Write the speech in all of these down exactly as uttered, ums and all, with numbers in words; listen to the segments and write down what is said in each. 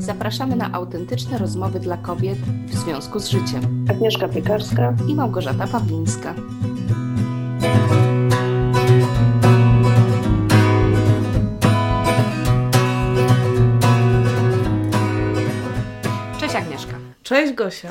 Zapraszamy na autentyczne rozmowy dla kobiet w związku z życiem. Agnieszka Piekarska i Małgorzata Pawlińska. Cześć Agnieszka. Cześć Gosia.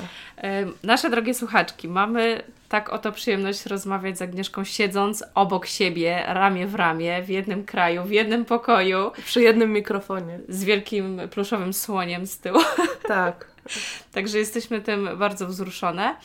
Nasze drogie słuchaczki, mamy tak oto przyjemność rozmawiać z Agnieszką siedząc obok siebie, ramię w ramię, w jednym kraju, w jednym pokoju. Przy jednym mikrofonie. Z wielkim pluszowym słoniem z tyłu. Tak. Także jesteśmy tym bardzo wzruszone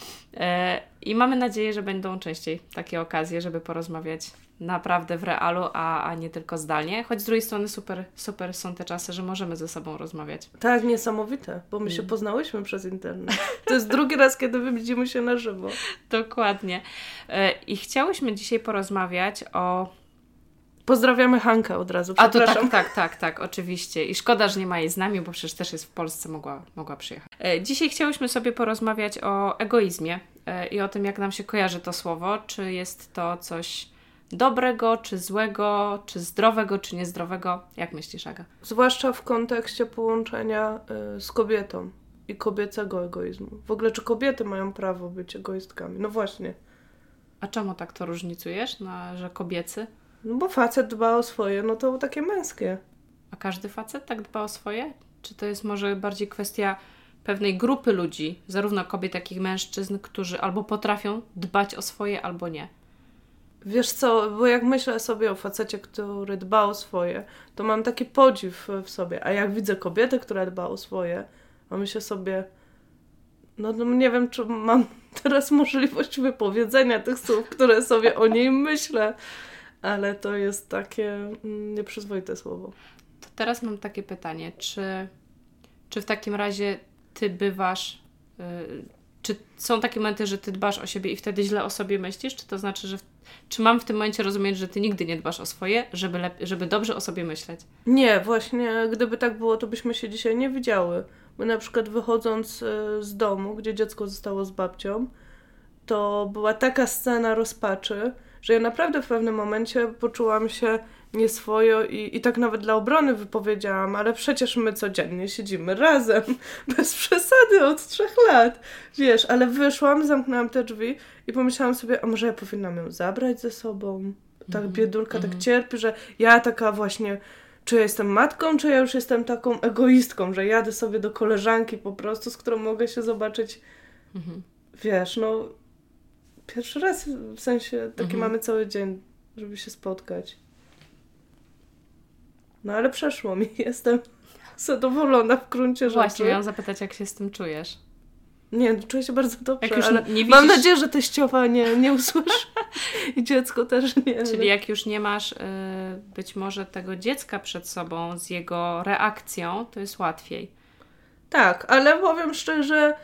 i mamy nadzieję, że będą częściej takie okazje, żeby porozmawiać naprawdę w realu, a, a nie tylko zdalnie. Choć z drugiej strony super, super są te czasy, że możemy ze sobą rozmawiać. Tak, niesamowite, bo my się mm. poznałyśmy przez internet. To jest drugi raz, kiedy widzimy się na żywo. Dokładnie. I chciałyśmy dzisiaj porozmawiać o... Pozdrawiamy Hankę od razu, przepraszam. A to tak, tak, tak, tak, oczywiście. I szkoda, że nie ma jej z nami, bo przecież też jest w Polsce, mogła, mogła przyjechać. Dzisiaj chciałyśmy sobie porozmawiać o egoizmie i o tym, jak nam się kojarzy to słowo. Czy jest to coś dobrego, czy złego, czy zdrowego, czy niezdrowego? Jak myślisz, Aga? Zwłaszcza w kontekście połączenia y, z kobietą i kobiecego egoizmu. W ogóle, czy kobiety mają prawo być egoistkami? No właśnie. A czemu tak to różnicujesz, na, że kobiecy? No bo facet dba o swoje, no to takie męskie. A każdy facet tak dba o swoje? Czy to jest może bardziej kwestia pewnej grupy ludzi, zarówno kobiet, jak i mężczyzn, którzy albo potrafią dbać o swoje, albo nie? Wiesz co, bo jak myślę sobie o facecie, który dba o swoje, to mam taki podziw w sobie. A jak widzę kobietę, która dba o swoje, a myślę sobie, no, no nie wiem, czy mam teraz możliwość wypowiedzenia tych słów, które sobie o niej myślę, ale to jest takie nieprzyzwoite słowo. To teraz mam takie pytanie, czy, czy w takim razie ty bywasz... Yy, czy są takie momenty, że ty dbasz o siebie i wtedy źle o sobie myślisz? Czy to znaczy, że w, czy mam w tym momencie rozumieć, że ty nigdy nie dbasz o swoje, żeby, lep- żeby dobrze o sobie myśleć? Nie, właśnie gdyby tak było, to byśmy się dzisiaj nie widziały. My na przykład wychodząc z domu, gdzie dziecko zostało z babcią, to była taka scena rozpaczy, że ja naprawdę w pewnym momencie poczułam się nieswojo i, i tak nawet dla obrony wypowiedziałam, ale przecież my codziennie siedzimy razem, bez przesady, od trzech lat, wiesz, ale wyszłam, zamknęłam te drzwi i pomyślałam sobie, a może ja powinnam ją zabrać ze sobą? Tak biedulka mm. tak cierpi, że ja taka właśnie, czy ja jestem matką, czy ja już jestem taką egoistką, że jadę sobie do koleżanki po prostu, z którą mogę się zobaczyć, mm-hmm. wiesz, no... Pierwszy raz, w sensie, taki mhm. mamy cały dzień, żeby się spotkać. No ale przeszło mi, jestem zadowolona w gruncie rzeczy. Właśnie, miałam zapytać, jak się z tym czujesz. Nie, czuję się bardzo dobrze, jak już ale nie widzisz... mam nadzieję, że teściowa nie, nie usłyszy i dziecko też nie. Czyli jak już nie masz y, być może tego dziecka przed sobą z jego reakcją, to jest łatwiej. Tak, ale powiem szczerze,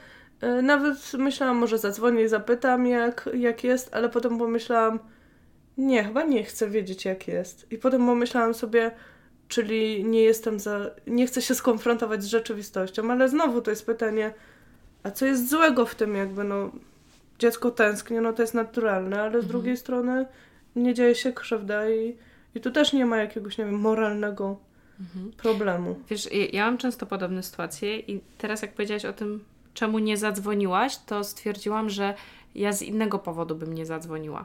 nawet myślałam, może zadzwonię i zapytam, jak, jak jest, ale potem pomyślałam, nie, chyba nie chcę wiedzieć, jak jest. I potem pomyślałam sobie, czyli nie jestem za... nie chcę się skonfrontować z rzeczywistością, ale znowu to jest pytanie, a co jest złego w tym jakby, no, dziecko tęsknie, no to jest naturalne, ale z drugiej mhm. strony nie dzieje się krzywda i, i tu też nie ma jakiegoś, nie wiem, moralnego mhm. problemu. Wiesz, ja mam często podobne sytuacje i teraz jak powiedziałaś o tym, czemu nie zadzwoniłaś, to stwierdziłam, że ja z innego powodu bym nie zadzwoniła.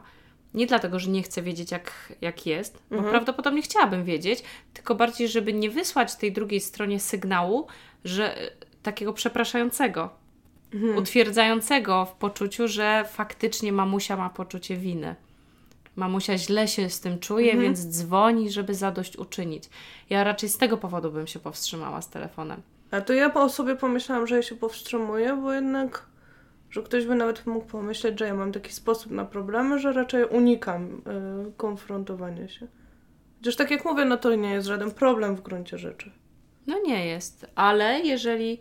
Nie dlatego, że nie chcę wiedzieć, jak, jak jest, bo mhm. prawdopodobnie chciałabym wiedzieć, tylko bardziej, żeby nie wysłać tej drugiej stronie sygnału, że takiego przepraszającego, mhm. utwierdzającego w poczuciu, że faktycznie mamusia ma poczucie winy. Mamusia źle się z tym czuje, mhm. więc dzwoni, żeby zadośćuczynić. Ja raczej z tego powodu bym się powstrzymała z telefonem. A to ja o sobie pomyślałam, że ja się powstrzymuję, bo jednak, że ktoś by nawet mógł pomyśleć, że ja mam taki sposób na problemy, że raczej unikam y, konfrontowania się. Chociaż tak jak mówię, no to nie jest żaden problem w gruncie rzeczy. No nie jest, ale jeżeli...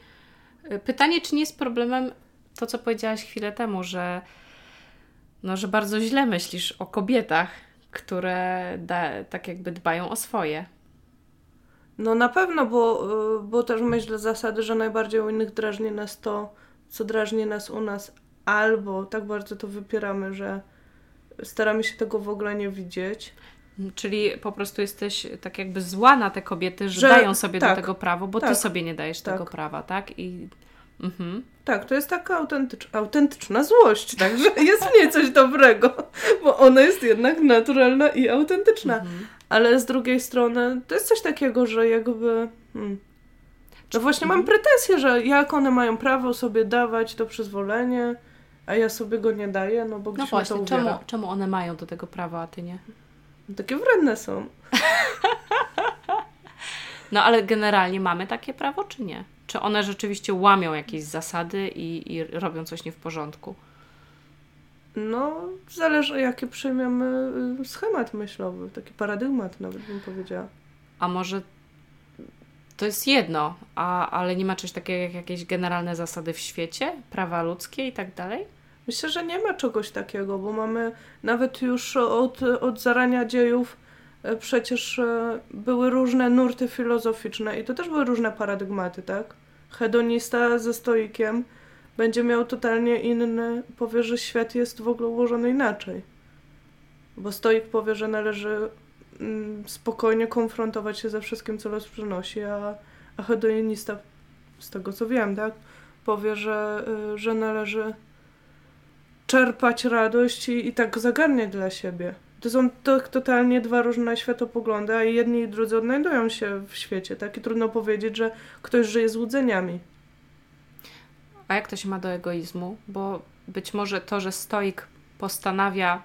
Pytanie, czy nie jest problemem to, co powiedziałaś chwilę temu, że, no, że bardzo źle myślisz o kobietach, które da, tak jakby dbają o swoje. No na pewno, bo, bo też myślę zasady, że najbardziej u innych drażni nas to, co drażni nas u nas, albo tak bardzo to wypieramy, że staramy się tego w ogóle nie widzieć. Czyli po prostu jesteś tak jakby zła na te kobiety, że, że dają sobie tak, do tego prawo, bo tak, ty sobie nie dajesz tak. tego prawa, tak? I mhm. Tak, to jest taka autentycz, autentyczna złość, także jest w niej coś dobrego, bo ona jest jednak naturalna i autentyczna. Mhm. Ale z drugiej strony to jest coś takiego, że jakby... Hmm. No właśnie mam pretensję, że jak one mają prawo sobie dawać to przyzwolenie, a ja sobie go nie daję, no bo gdzieś no właśnie, mi to uwiera. Czemu, czemu one mają do tego prawa, a ty nie? Takie wredne są. No ale generalnie mamy takie prawo, czy nie? Czy one rzeczywiście łamią jakieś zasady i, i robią coś nie w porządku? No, zależy jaki przyjmiemy schemat myślowy, taki paradygmat nawet bym powiedziała. A może to jest jedno, a, ale nie ma czegoś takiego jak jakieś generalne zasady w świecie, prawa ludzkie i tak dalej? Myślę, że nie ma czegoś takiego, bo mamy nawet już od, od zarania dziejów przecież były różne nurty filozoficzne i to też były różne paradygmaty, tak? Hedonista ze stoikiem będzie miał totalnie inny, powie, że świat jest w ogóle ułożony inaczej. Bo stoik powie, że należy spokojnie konfrontować się ze wszystkim, co los przynosi, a, a hedonista, z tego co wiem, tak? Powie, że, że należy czerpać radość i, i tak zagarniać dla siebie. To są to, totalnie dwa różne światopoglądy, a jedni i drudzy odnajdują się w świecie, tak? I trudno powiedzieć, że ktoś żyje złudzeniami. A jak to się ma do egoizmu? Bo być może to, że stoik postanawia,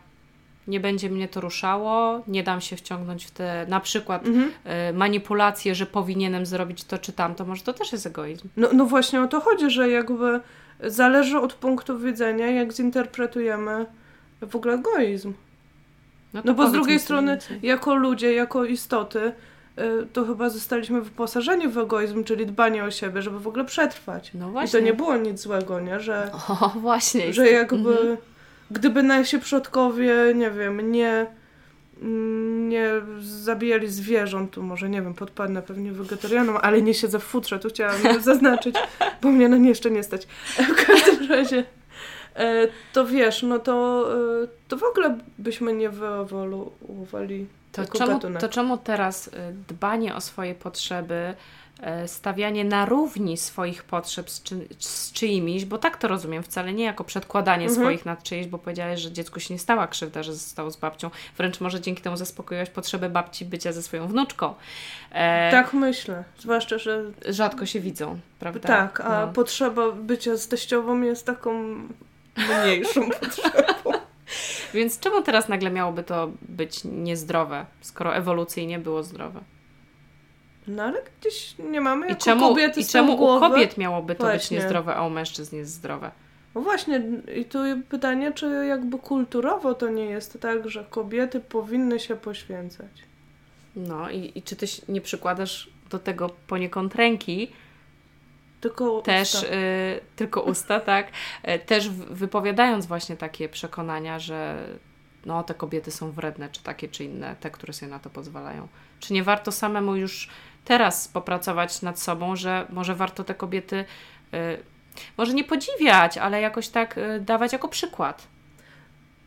nie będzie mnie to ruszało, nie dam się wciągnąć w te na przykład mhm. y, manipulacje, że powinienem zrobić to czy tamto, może to też jest egoizm. No, no właśnie o to chodzi, że jakby zależy od punktu widzenia, jak zinterpretujemy w ogóle egoizm. No, no bo z drugiej strony, jako ludzie, jako istoty, y, to chyba zostaliśmy wyposażeni w egoizm, czyli dbanie o siebie, żeby w ogóle przetrwać. No właśnie. I to nie było nic złego, nie? Że, o, właśnie. Że jakby, mhm. gdyby nasi przodkowie, nie wiem, nie, nie zabijali zwierząt, tu może, nie wiem, podpadnę pewnie wegetarianom, ale nie siedzę w futrze, tu chciałam zaznaczyć, bo mnie na nie jeszcze nie stać. W każdym razie... to wiesz, no to, to w ogóle byśmy nie wyewoluowali tego gatunek. To czemu teraz dbanie o swoje potrzeby, stawianie na równi swoich potrzeb z, czy, z czyimiś, bo tak to rozumiem, wcale nie jako przedkładanie mhm. swoich nad czyjeś, bo powiedziałeś, że dziecku się nie stała krzywda, że zostało z babcią, wręcz może dzięki temu zaspokoiłaś potrzebę babci bycia ze swoją wnuczką. E... Tak myślę, zwłaszcza, że... Rzadko się widzą, prawda? Tak, a no. potrzeba bycia z teściową jest taką... mniejszą potrzebą. Więc czemu teraz nagle miałoby to być niezdrowe, skoro ewolucyjnie było zdrowe? No ale gdzieś nie mamy jako I czemu, kobiety i czemu u kobiet miałoby to właśnie. Być niezdrowe, a u mężczyzn jest zdrowe? No właśnie, i tu pytanie, czy jakby kulturowo to nie jest tak, że kobiety powinny się poświęcać. No i, i czy ty nie przykładasz do tego poniekąd ręki, Tylko też, usta. Y, tylko usta, tak. Też wypowiadając właśnie takie przekonania, że no, te kobiety są wredne, czy takie, czy inne, te, które sobie na to pozwalają. Czy nie warto samemu już teraz popracować nad sobą, że może warto te kobiety y, może nie podziwiać, ale jakoś tak y, dawać jako przykład?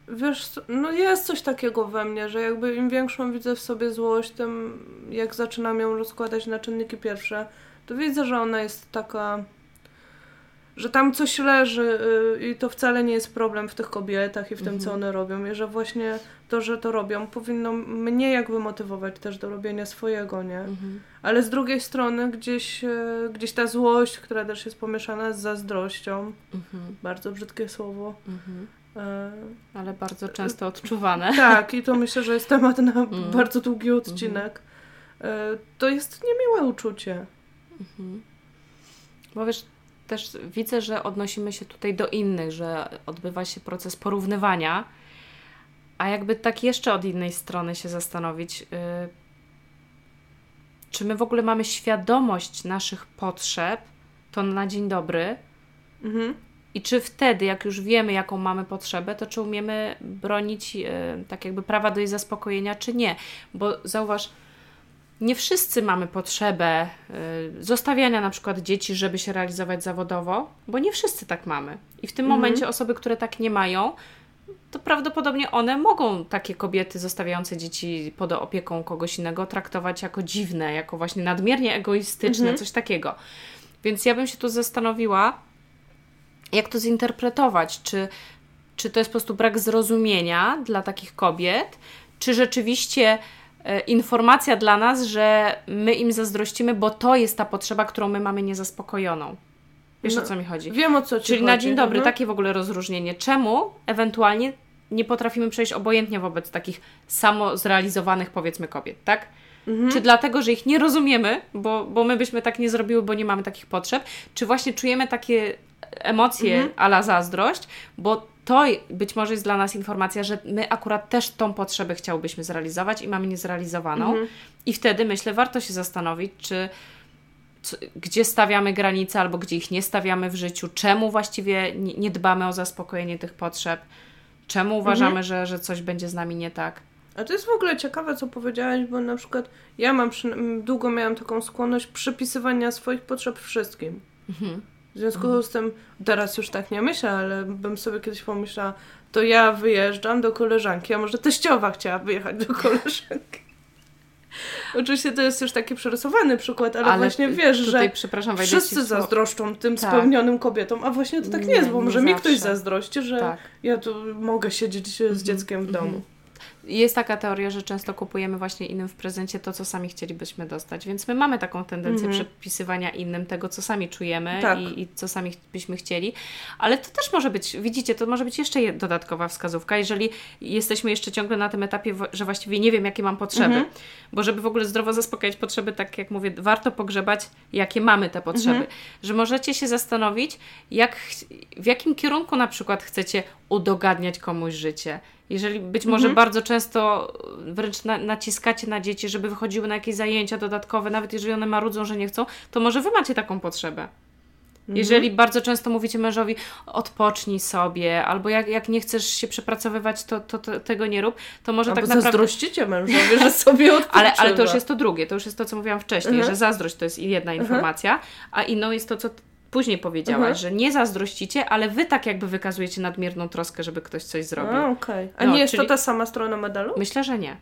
Wiesz, no jest coś takiego we mnie, że jakby im większą widzę w sobie złość, tym jak zaczynam ją rozkładać na czynniki pierwsze, to widzę, że ona jest taka, że tam coś leży yy, i to wcale nie jest problem w tych kobietach i w mhm. tym, co one robią. I że właśnie to, że to robią, powinno mnie jakby motywować też do robienia swojego, nie? Mhm. Ale z drugiej strony gdzieś, yy, gdzieś ta złość, która też jest pomieszana z zazdrością, mhm. bardzo brzydkie słowo. Mhm. Yy, Ale bardzo często odczuwane. Yy, tak, i to myślę, że jest temat na mhm. bardzo długi odcinek. Mhm. Yy, to jest niemiłe uczucie. Mhm. Bo wiesz, też widzę, że odnosimy się tutaj do innych, że odbywa się proces porównywania, a jakby tak jeszcze od innej strony się zastanowić, yy, czy my w ogóle mamy świadomość naszych potrzeb, to na dzień dobry mhm. i czy wtedy, jak już wiemy, jaką mamy potrzebę, to czy umiemy bronić yy, tak jakby prawa do jej zaspokojenia, czy nie, bo zauważ, nie wszyscy mamy potrzebę y, zostawiania na przykład dzieci, żeby się realizować zawodowo, bo nie wszyscy tak mamy. I w tym mhm. momencie osoby, które tak nie mają, to prawdopodobnie one mogą takie kobiety zostawiające dzieci pod opieką kogoś innego traktować jako dziwne, jako właśnie nadmiernie egoistyczne, mhm. coś takiego. Więc ja bym się tu zastanowiła, jak to zinterpretować, czy, czy to jest po prostu brak zrozumienia dla takich kobiet, czy rzeczywiście e, informacja dla nas, że my im zazdrościmy, bo to jest ta potrzeba, którą my mamy niezaspokojoną. Wiesz, no, o co mi chodzi? Wiem, o co ci Czyli chodzi. Na dzień dobry mhm. takie w ogóle rozróżnienie. Czemu ewentualnie nie potrafimy przejść obojętnie wobec takich samozrealizowanych, powiedzmy, kobiet, tak? Mhm. Czy dlatego, że ich nie rozumiemy, bo, bo my byśmy tak nie zrobiły, bo nie mamy takich potrzeb, czy właśnie czujemy takie emocje mhm. a la zazdrość, bo to być może jest dla nas informacja, że my akurat też tą potrzebę chciałbyśmy zrealizować i mamy niezrealizowaną. Mhm. I wtedy, myślę, warto się zastanowić, czy co, gdzie stawiamy granice albo gdzie ich nie stawiamy w życiu, czemu właściwie nie, nie dbamy o zaspokojenie tych potrzeb, czemu uważamy, mhm. że, że coś będzie z nami nie tak. A to jest w ogóle ciekawe, co powiedziałaś, bo na przykład ja mam długo miałam taką skłonność przypisywania swoich potrzeb wszystkim. Mhm. W związku mhm. z tym, teraz już tak nie myślę, ale bym sobie kiedyś pomyślała, to ja wyjeżdżam do koleżanki, a może teściowa chciała wyjechać do koleżanki. Oczywiście to jest już taki przerysowany przykład, ale, ale właśnie wiesz, tutaj, że wszyscy zazdroszczą tym tak. spełnionym kobietom, a właśnie to tak nie, nie jest, bo może mi ktoś zazdrości, że tak. ja tu mogę siedzieć mhm. z dzieckiem w domu. Mhm. Jest taka teoria, że często kupujemy właśnie innym w prezencie to, co sami chcielibyśmy dostać, więc my mamy taką tendencję mm. przepisywania innym tego, co sami czujemy tak. i, i co sami byśmy chcieli, ale to też może być, widzicie, to może być jeszcze dodatkowa wskazówka, jeżeli jesteśmy jeszcze ciągle na tym etapie, że właściwie nie wiem, jakie mam potrzeby, mm-hmm. bo żeby w ogóle zdrowo zaspokajać potrzeby, tak jak mówię, warto pogrzebać, jakie mamy te potrzeby, mm-hmm. że możecie się zastanowić, jak, w jakim kierunku na przykład chcecie udogadniać komuś życie. Jeżeli być może mhm. bardzo często wręcz na, naciskacie na dzieci, żeby wychodziły na jakieś zajęcia dodatkowe, nawet jeżeli one marudzą, że nie chcą, to może wy macie taką potrzebę. Mhm. Jeżeli bardzo często mówicie mężowi, odpocznij sobie, albo jak, jak nie chcesz się przepracowywać, to, to, to tego nie rób, to może albo tak naprawdę... zazdrościcie mężowi, że sobie odpoczywa. Ale, ale to już jest to drugie, to już jest to, co mówiłam wcześniej, mhm. że zazdrość to jest jedna informacja, mhm. a inną jest to, co... później powiedziałaś, mhm. że nie zazdrościcie, ale wy tak jakby wykazujecie nadmierną troskę, żeby ktoś coś zrobił. A, okay. A no, nie jest czyli... to ta sama strona medalu? Myślę, że nie.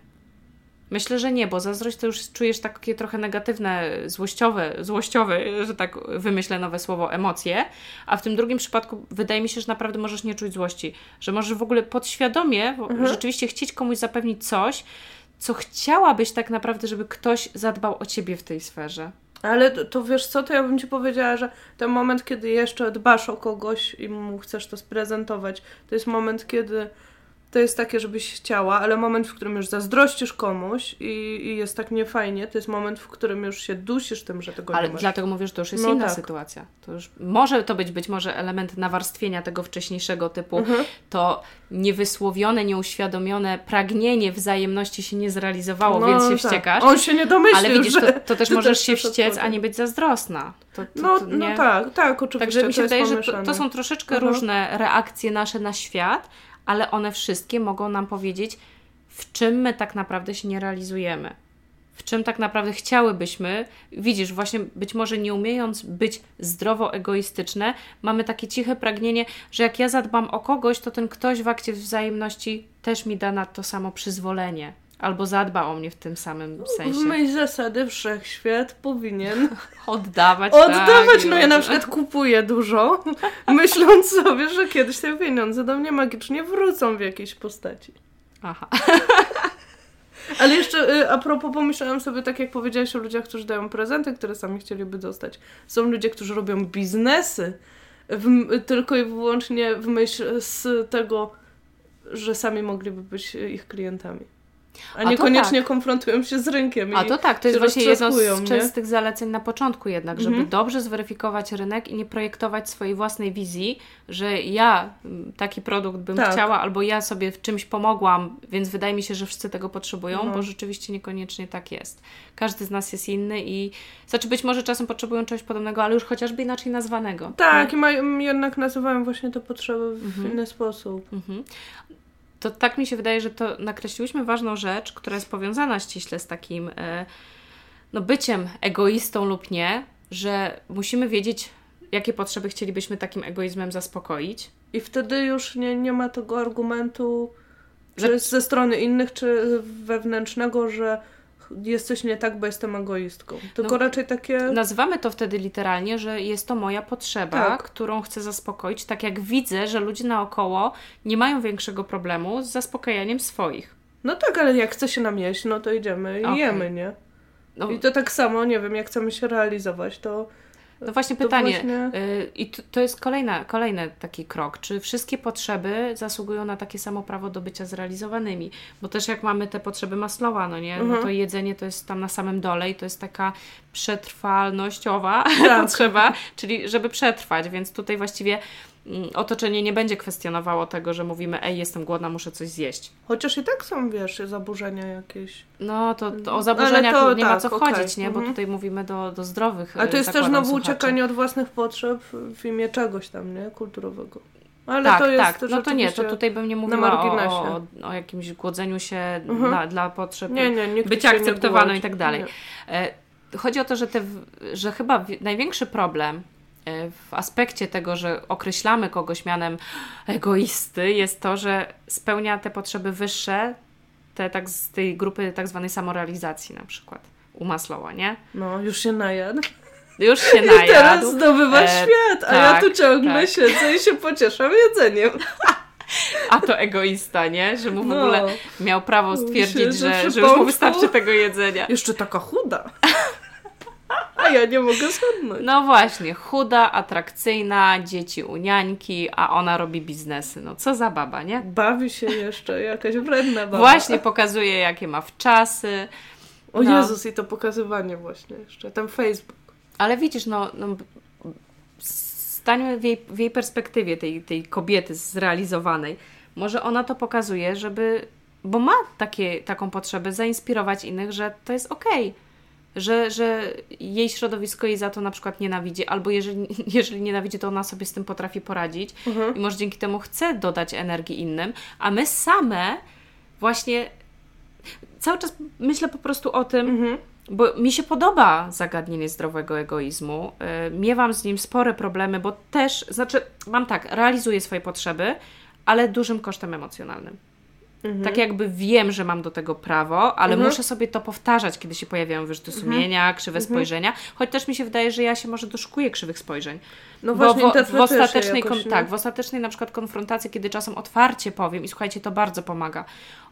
Myślę, że nie, bo zazdrość to już czujesz takie trochę negatywne, złościowe, złościowe, że tak wymyślę nowe słowo, emocje, a w tym drugim przypadku wydaje mi się, że naprawdę możesz nie czuć złości, że możesz w ogóle podświadomie mhm. rzeczywiście chcieć komuś zapewnić coś, co chciałabyś tak naprawdę, żeby ktoś zadbał o ciebie w tej sferze. Ale to, to wiesz co, to ja bym ci powiedziała, że ten moment, kiedy jeszcze dbasz o kogoś i mu chcesz to sprezentować, to jest moment, kiedy to jest takie, żebyś chciała, ale moment, w którym już zazdrościsz komuś i, i jest tak niefajnie, to jest moment, w którym już się dusisz tym, że tego ale nie masz. Dlatego mówisz, że to już jest no inna tak. sytuacja. To już może to być być może element nawarstwienia tego wcześniejszego typu, mhm. to niewysłowione, nieuświadomione pragnienie wzajemności się nie zrealizowało, no, więc się tak. wściekasz. On się nie domyślił, ale widzisz, to, to też możesz też się wściec, a nie być zazdrosna. To, to, no, to nie... no tak, tak, oczywiście. Także mi się wydaje, że to, to są troszeczkę mhm. różne reakcje nasze na świat, ale one wszystkie mogą nam powiedzieć, w czym my tak naprawdę się nie realizujemy. W czym tak naprawdę chciałybyśmy. Widzisz, właśnie być może nie umiejąc być zdrowo egoistyczne, mamy takie ciche pragnienie, że jak ja zadbam o kogoś, to ten ktoś w akcie wzajemności też mi da na to samo przyzwolenie. Albo zadba o mnie w tym samym sensie. W mojej zasady wszechświat powinien oddawać. Oddawać, tak, no ja na przykład kupuję dużo, myśląc sobie, że kiedyś te pieniądze do mnie magicznie wrócą w jakiejś postaci. Aha. Ale jeszcze a propos, pomyślałam sobie, tak jak powiedziałaś o ludziach, którzy dają prezenty, które sami chcieliby dostać. Są ludzie, którzy robią biznesy w, tylko i wyłącznie w myśl z tego, że sami mogliby być ich klientami. A, a niekoniecznie tak. konfrontują się z rynkiem. A to tak, to jest właśnie jedno z częstych zaleceń na początku jednak, żeby mhm. dobrze zweryfikować rynek i nie projektować swojej własnej wizji, że ja taki produkt bym tak. chciała, albo ja sobie w czymś pomogłam, więc wydaje mi się, że wszyscy tego potrzebują, mhm. bo rzeczywiście niekoniecznie tak jest. Każdy z nas jest inny i znaczy być może czasem potrzebują czegoś podobnego, ale już chociażby inaczej nazwanego. Tak, no? I ma, jednak nazywają właśnie te potrzeby w mhm. inny sposób. Mhm. To tak mi się wydaje, że to nakreśliłyśmy ważną rzecz, która jest powiązana ściśle z takim e, no byciem egoistą lub nie, że musimy wiedzieć, jakie potrzeby chcielibyśmy takim egoizmem zaspokoić, I wtedy już nie, nie ma tego argumentu, że jest ze strony innych czy wewnętrznego, że jesteś nie tak, bo jestem egoistką. Tylko no, raczej takie... Nazywamy to wtedy literalnie, że jest to moja potrzeba, tak, którą chcę zaspokoić, tak jak widzę, że ludzie naokoło nie mają większego problemu z zaspokajaniem swoich. No tak, ale jak chce się nam jeść, no to idziemy i okay. jemy, nie? No. I to tak samo, nie wiem, jak chcemy się realizować, to... No właśnie to pytanie, właśnie... Yy, i to, to jest kolejna, kolejny taki krok, czy wszystkie potrzeby zasługują na takie samo prawo do bycia zrealizowanymi? Bo też jak mamy te potrzeby Maslowa, no nie, mhm. no to jedzenie to jest tam na samym dole i to jest taka przetrwalnościowa tak. potrzeba, czyli żeby przetrwać, więc tutaj właściwie otoczenie nie będzie kwestionowało tego, że mówimy, ej, jestem głodna, muszę coś zjeść. Chociaż i tak są, wiesz, zaburzenia jakieś. No, to, to o zaburzeniach to, nie tak, ma co okay. chodzić, nie? Bo tutaj mówimy do, do zdrowych. A to jest też znowu słuchaczy. Uciekanie od własnych potrzeb w imię czegoś tam, nie? Kulturowego. Ale tak, to jest tak. No to nie, to tutaj bym nie mówiła o, o, o jakimś głodzeniu się mhm. dla, dla potrzeb nie, nie, bycia akceptowaną i tak dalej. Nie. Chodzi o to, że, te, że chyba największy problem w aspekcie tego, że określamy kogoś mianem egoisty, jest to, że spełnia te potrzeby wyższe te tak z tej grupy tak zwanej samorealizacji na przykład u Maslowa, nie? No, już się najadł. Już się najadł. I teraz zdobywa świat, e, a tak, ja tu ciągle tak. siedzę i się pocieszam jedzeniem. A to egoista, nie? Że mu w no. ogóle miał prawo stwierdzić, się, że, że, że już mu wystarczy tego jedzenia. Jeszcze taka chuda. A ja nie mogę schudnąć. No właśnie, chuda, atrakcyjna, dzieci u niańki, a ona robi biznesy. No co za baba, nie? Bawi się jeszcze, jakaś wredna baba. Właśnie pokazuje, jakie ma wczasy. O no. Jezus, i to pokazywanie właśnie jeszcze, ten Facebook. Ale widzisz, no, no stańmy w jej, w jej perspektywie, tej, tej kobiety zrealizowanej. Może ona to pokazuje, żeby, bo ma takie, taką potrzebę zainspirować innych, że to jest okej. Okay. Że, że jej środowisko jej za to na przykład nienawidzi, albo jeżeli, jeżeli nienawidzi, to ona sobie z tym potrafi poradzić mhm. i może dzięki temu chce dodać energii innym, a my same właśnie cały czas myślę po prostu o tym, mhm. bo mi się podoba zagadnienie zdrowego egoizmu, miewam z nim spore problemy, bo też, znaczy mam tak, realizuję swoje potrzeby, ale dużym kosztem emocjonalnym. Mhm. Tak jakby wiem, że mam do tego prawo, ale mhm. muszę sobie to powtarzać, kiedy się pojawiają wyrzuty sumienia, mhm. krzywe mhm. spojrzenia, choć też mi się wydaje, że ja się może doszukuję krzywych spojrzeń. No właśnie, bo w, w ostatecznej jakoś, kon- tak, w ostatecznej na przykład konfrontacji, kiedy czasem otwarcie powiem i słuchajcie, to bardzo pomaga.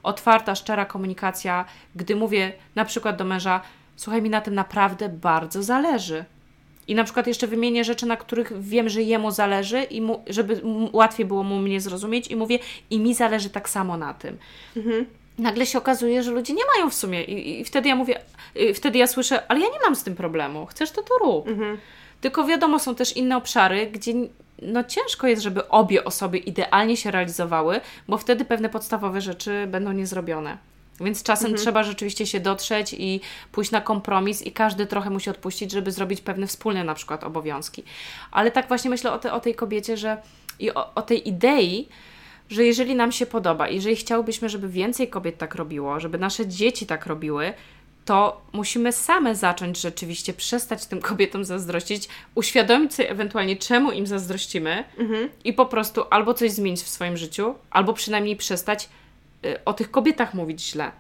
Otwarta, szczera komunikacja, gdy mówię na przykład do męża, słuchaj, mi na tym naprawdę bardzo zależy. I na przykład jeszcze wymienię rzeczy, na których wiem, że jemu zależy, i mu, żeby łatwiej było mu mnie zrozumieć i mówię, i mi zależy tak samo na tym. Mhm. Nagle się okazuje, że ludzie nie mają w sumie i, i wtedy ja mówię, i wtedy ja słyszę, ale ja nie mam z tym problemu, chcesz to to rób. Mhm. Tylko wiadomo, są też inne obszary, gdzie no ciężko jest, żeby obie osoby idealnie się realizowały, bo wtedy pewne podstawowe rzeczy będą niezrobione. Więc czasem mhm. trzeba rzeczywiście się dotrzeć i pójść na kompromis i każdy trochę musi odpuścić, żeby zrobić pewne wspólne na przykład obowiązki. Ale tak właśnie myślę o, te, o tej kobiecie, że i o, o tej idei, że jeżeli nam się podoba, jeżeli chciałbyśmy, żeby więcej kobiet tak robiło, żeby nasze dzieci tak robiły, to musimy same zacząć rzeczywiście przestać tym kobietom zazdrościć, uświadomić sobie ewentualnie, czemu im zazdrościmy mhm. i po prostu albo coś zmienić w swoim życiu, albo przynajmniej przestać o tych kobietach mówić źle.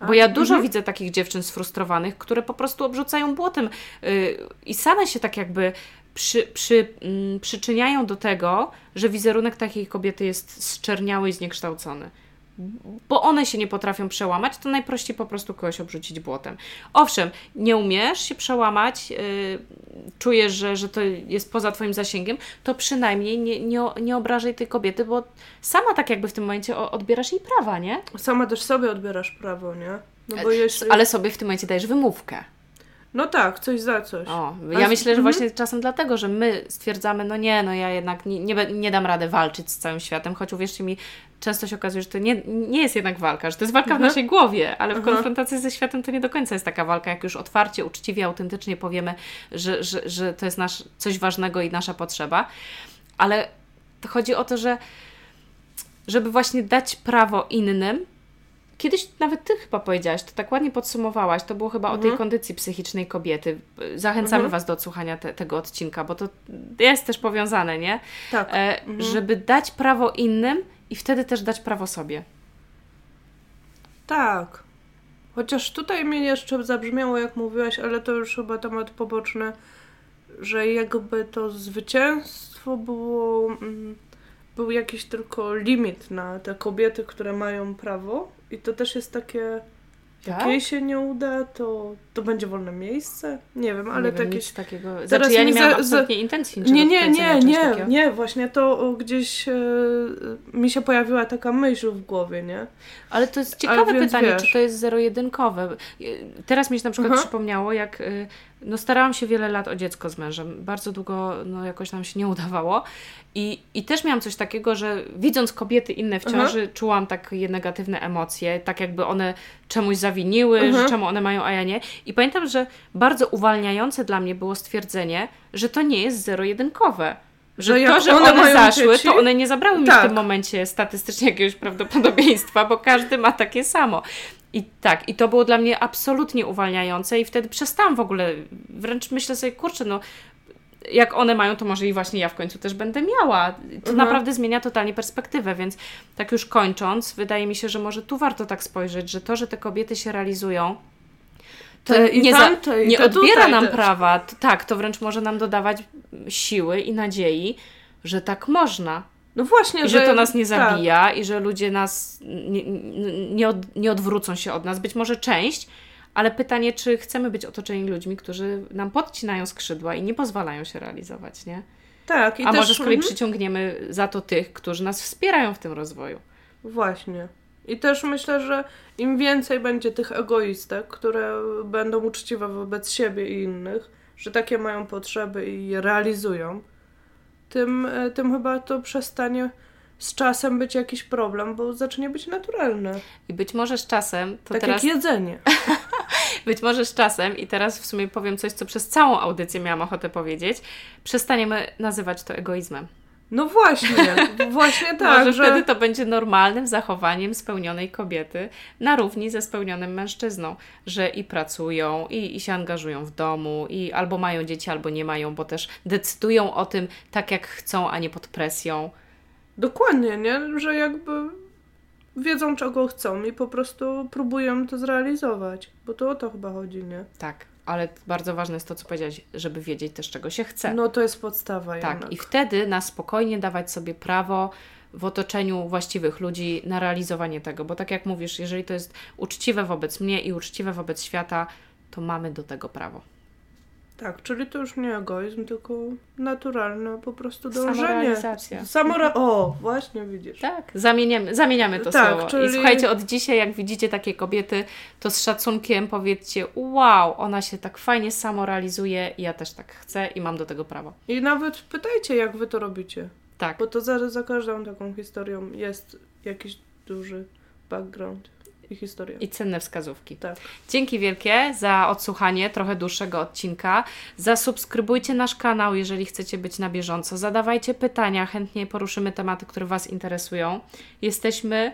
Bo A, ja dużo m- widzę takich dziewczyn sfrustrowanych, które po prostu obrzucają błotem yy, i same się tak jakby przy, przy, mm, przyczyniają do tego, że wizerunek takiej kobiety jest zczerniały i zniekształcony. Bo one się nie potrafią przełamać, to najprościej po prostu kogoś obrzucić błotem. Owszem, nie umiesz się przełamać, yy, czujesz, że, że to jest poza Twoim zasięgiem, to przynajmniej nie, nie, nie obrażaj tej kobiety, bo sama tak jakby w tym momencie odbierasz jej prawa, nie? Sama też sobie odbierasz prawo, nie? No bo jeśli... Ale sobie w tym momencie dajesz wymówkę. No tak, coś za coś. O, ja A myślę, że właśnie m- czasem dlatego, że my stwierdzamy, no nie, no ja jednak nie, nie, nie dam rady walczyć z całym światem, choć uwierzcie mi, często się okazuje, że to nie, nie jest jednak walka, że to jest walka mhm. w naszej głowie, ale w mhm. konfrontacji ze światem to nie do końca jest taka walka, jak już otwarcie, uczciwie, autentycznie powiemy, że, że, że to jest nasz, coś ważnego i nasza potrzeba, ale to chodzi o to, że żeby właśnie dać prawo innym, Kiedyś nawet ty chyba powiedziałaś, to tak ładnie podsumowałaś, to było chyba mhm. o tej kondycji psychicznej kobiety. Zachęcamy mhm. was do odsłuchania te, tego odcinka, bo to jest też powiązane, nie? Tak. E, mhm. Żeby dać prawo innym i wtedy też dać prawo sobie. Tak. Chociaż tutaj mi jeszcze zabrzmiało, jak mówiłaś, ale to już chyba temat poboczny, że jakby to zwycięstwo było... Mm, był jakiś tylko limit na te kobiety, które mają prawo i to też jest takie, jak tak? jej się nie uda, to, to będzie wolne miejsce. Nie wiem, ale takie... Nic takiego... Zaraz znaczy ja nie miałam za, absolutnie za... intencji niczego. Nie, nie, nie, nie, nie, właśnie to gdzieś e, mi się pojawiła taka myśl w głowie, nie? Ale to jest ciekawe pytanie, wiesz, czy to jest zero-jedynkowe. Teraz mi się na przykład Aha. przypomniało, jak... Y, No starałam się wiele lat o dziecko z mężem. Bardzo długo no, jakoś nam się nie udawało. I, i też miałam coś takiego, że widząc kobiety inne w ciąży, uh-huh. czułam takie negatywne emocje, tak jakby one czemuś zawiniły, uh-huh. że czemu one mają, a ja nie. I pamiętam, że bardzo uwalniające dla mnie było stwierdzenie, że to nie jest zero-jedynkowe. Że no to, że one, one zaszły, dzieci? To one nie zabrały mi tak. w tym momencie statystycznie jakiegoś prawdopodobieństwa, bo każdy ma takie samo. I tak, i to było dla mnie absolutnie uwalniające i wtedy przestałam w ogóle, wręcz myślę sobie, kurczę, no jak one mają, to może i właśnie ja w końcu też będę miała. To mhm. naprawdę zmienia totalnie perspektywę, więc tak już kończąc, wydaje mi się, że może tu warto tak spojrzeć, że to, że te kobiety się realizują, to te, nie, tamte, za, nie odbiera nam też. prawa, to, tak, to wręcz może nam dodawać siły i nadziei, że tak można. No właśnie, I że, że to nas nie zabija tak. i że ludzie nas nie, nie, od, nie odwrócą się od nas. Być może część, ale pytanie, czy chcemy być otoczeni ludźmi, którzy nam podcinają skrzydła i nie pozwalają się realizować, nie? Tak. I A też, może z kolei mm-hmm. przyciągniemy za to tych, którzy nas wspierają w tym rozwoju. Właśnie. I też myślę, że im więcej będzie tych egoistek, które będą uczciwe wobec siebie i innych, że takie mają potrzeby i je realizują, Tym, tym chyba to przestanie z czasem być jakiś problem, bo zacznie być naturalne. I być może z czasem... to tak teraz... jak jedzenie. Być może z czasem, i teraz w sumie powiem coś, co przez całą audycję miałam ochotę powiedzieć, przestaniemy nazywać to egoizmem. No właśnie, właśnie tak. Może że... wtedy to będzie normalnym zachowaniem spełnionej kobiety na równi ze spełnionym mężczyzną, że i pracują, i, i się angażują w domu, i albo mają dzieci, albo nie mają, bo też decydują o tym tak jak chcą, a nie pod presją. Dokładnie, nie? Że jakby wiedzą czego chcą i po prostu próbują to zrealizować, bo to o to chyba chodzi, nie? Tak. Ale bardzo ważne jest to, co powiedziałaś, żeby wiedzieć też, czego się chce. No to jest podstawa jednak. Tak, i wtedy na spokojnie dawać sobie prawo w otoczeniu właściwych ludzi na realizowanie tego, bo tak jak mówisz, jeżeli to jest uczciwe wobec mnie i uczciwe wobec świata, to mamy do tego prawo. Tak, czyli to już nie egoizm, tylko naturalne po prostu dążenie. Samorealizacja. Samora- o, właśnie widzisz. Tak, zamieniamy, zamieniamy to tak, słowo. Czyli... I słuchajcie, od dzisiaj jak widzicie takie kobiety, to z szacunkiem powiedzcie, wow, ona się tak fajnie samorealizuje, ja też tak chcę i mam do tego prawo. I nawet pytajcie, jak wy to robicie. Tak. Bo to za, za każdą taką historią jest jakiś duży background. I historię. I cenne wskazówki. Tak. Dzięki wielkie za odsłuchanie trochę dłuższego odcinka. Zasubskrybujcie nasz kanał, jeżeli chcecie być na bieżąco. Zadawajcie pytania, chętnie poruszymy tematy, które Was interesują. Jesteśmy...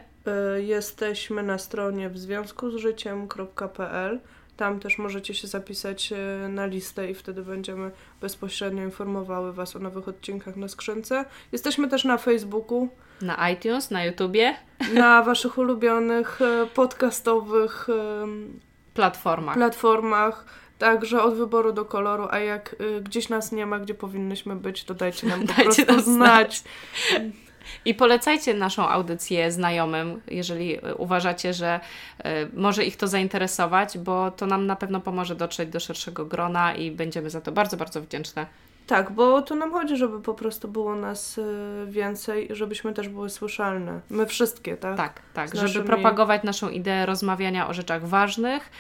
Y- jesteśmy na stronie w związku z życiem kropka p l. Tam też możecie się zapisać na listę i wtedy będziemy bezpośrednio informowały Was o nowych odcinkach na skrzynce. Jesteśmy też na Facebooku. Na iTunes, na YouTubie. Na Waszych ulubionych podcastowych platformach. platformach. Także od wyboru do koloru, a jak gdzieś nas nie ma, gdzie powinnyśmy być, to dajcie nam po dajcie prostu znać. I polecajcie naszą audycję znajomym, jeżeli uważacie, że y, może ich to zainteresować, bo to nam na pewno pomoże dotrzeć do szerszego grona i będziemy za to bardzo, bardzo wdzięczne. Tak, bo to nam chodzi, żeby po prostu było nas y, więcej, żebyśmy też były słyszalne. My wszystkie, tak? Tak, tak. Z żeby naszymi... propagować naszą ideę rozmawiania o rzeczach ważnych,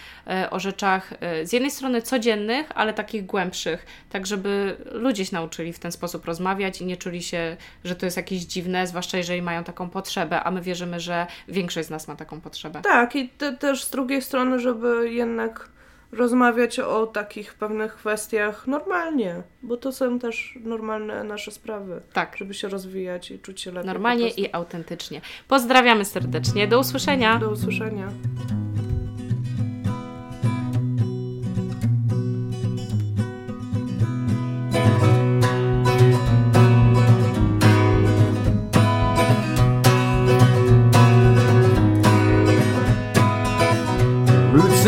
y, o rzeczach y, z jednej strony codziennych, ale takich głębszych. Tak, żeby ludzie się nauczyli w ten sposób rozmawiać i nie czuli się, że to jest jakieś dziwne, zwłaszcza jeżeli mają taką potrzebę, a my wierzymy, że większość z nas ma taką potrzebę. Tak, i te, też z drugiej strony, żeby jednak rozmawiać o takich pewnych kwestiach normalnie, bo to są też normalne nasze sprawy. Tak. Żeby się rozwijać i czuć się lepiej. Normalnie i autentycznie. Pozdrawiamy serdecznie. Do usłyszenia. Do usłyszenia.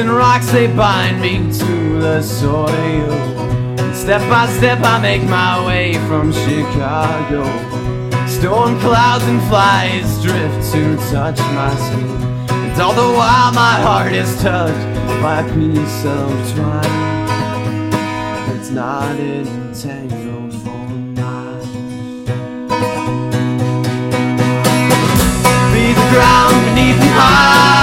And rocks, they bind me to the soil. And step by step I make my way from Chicago. Storm clouds and flies drift to touch my skin. And all the while my heart is touched by a piece of twine that's not entangled for life. Be the ground beneath my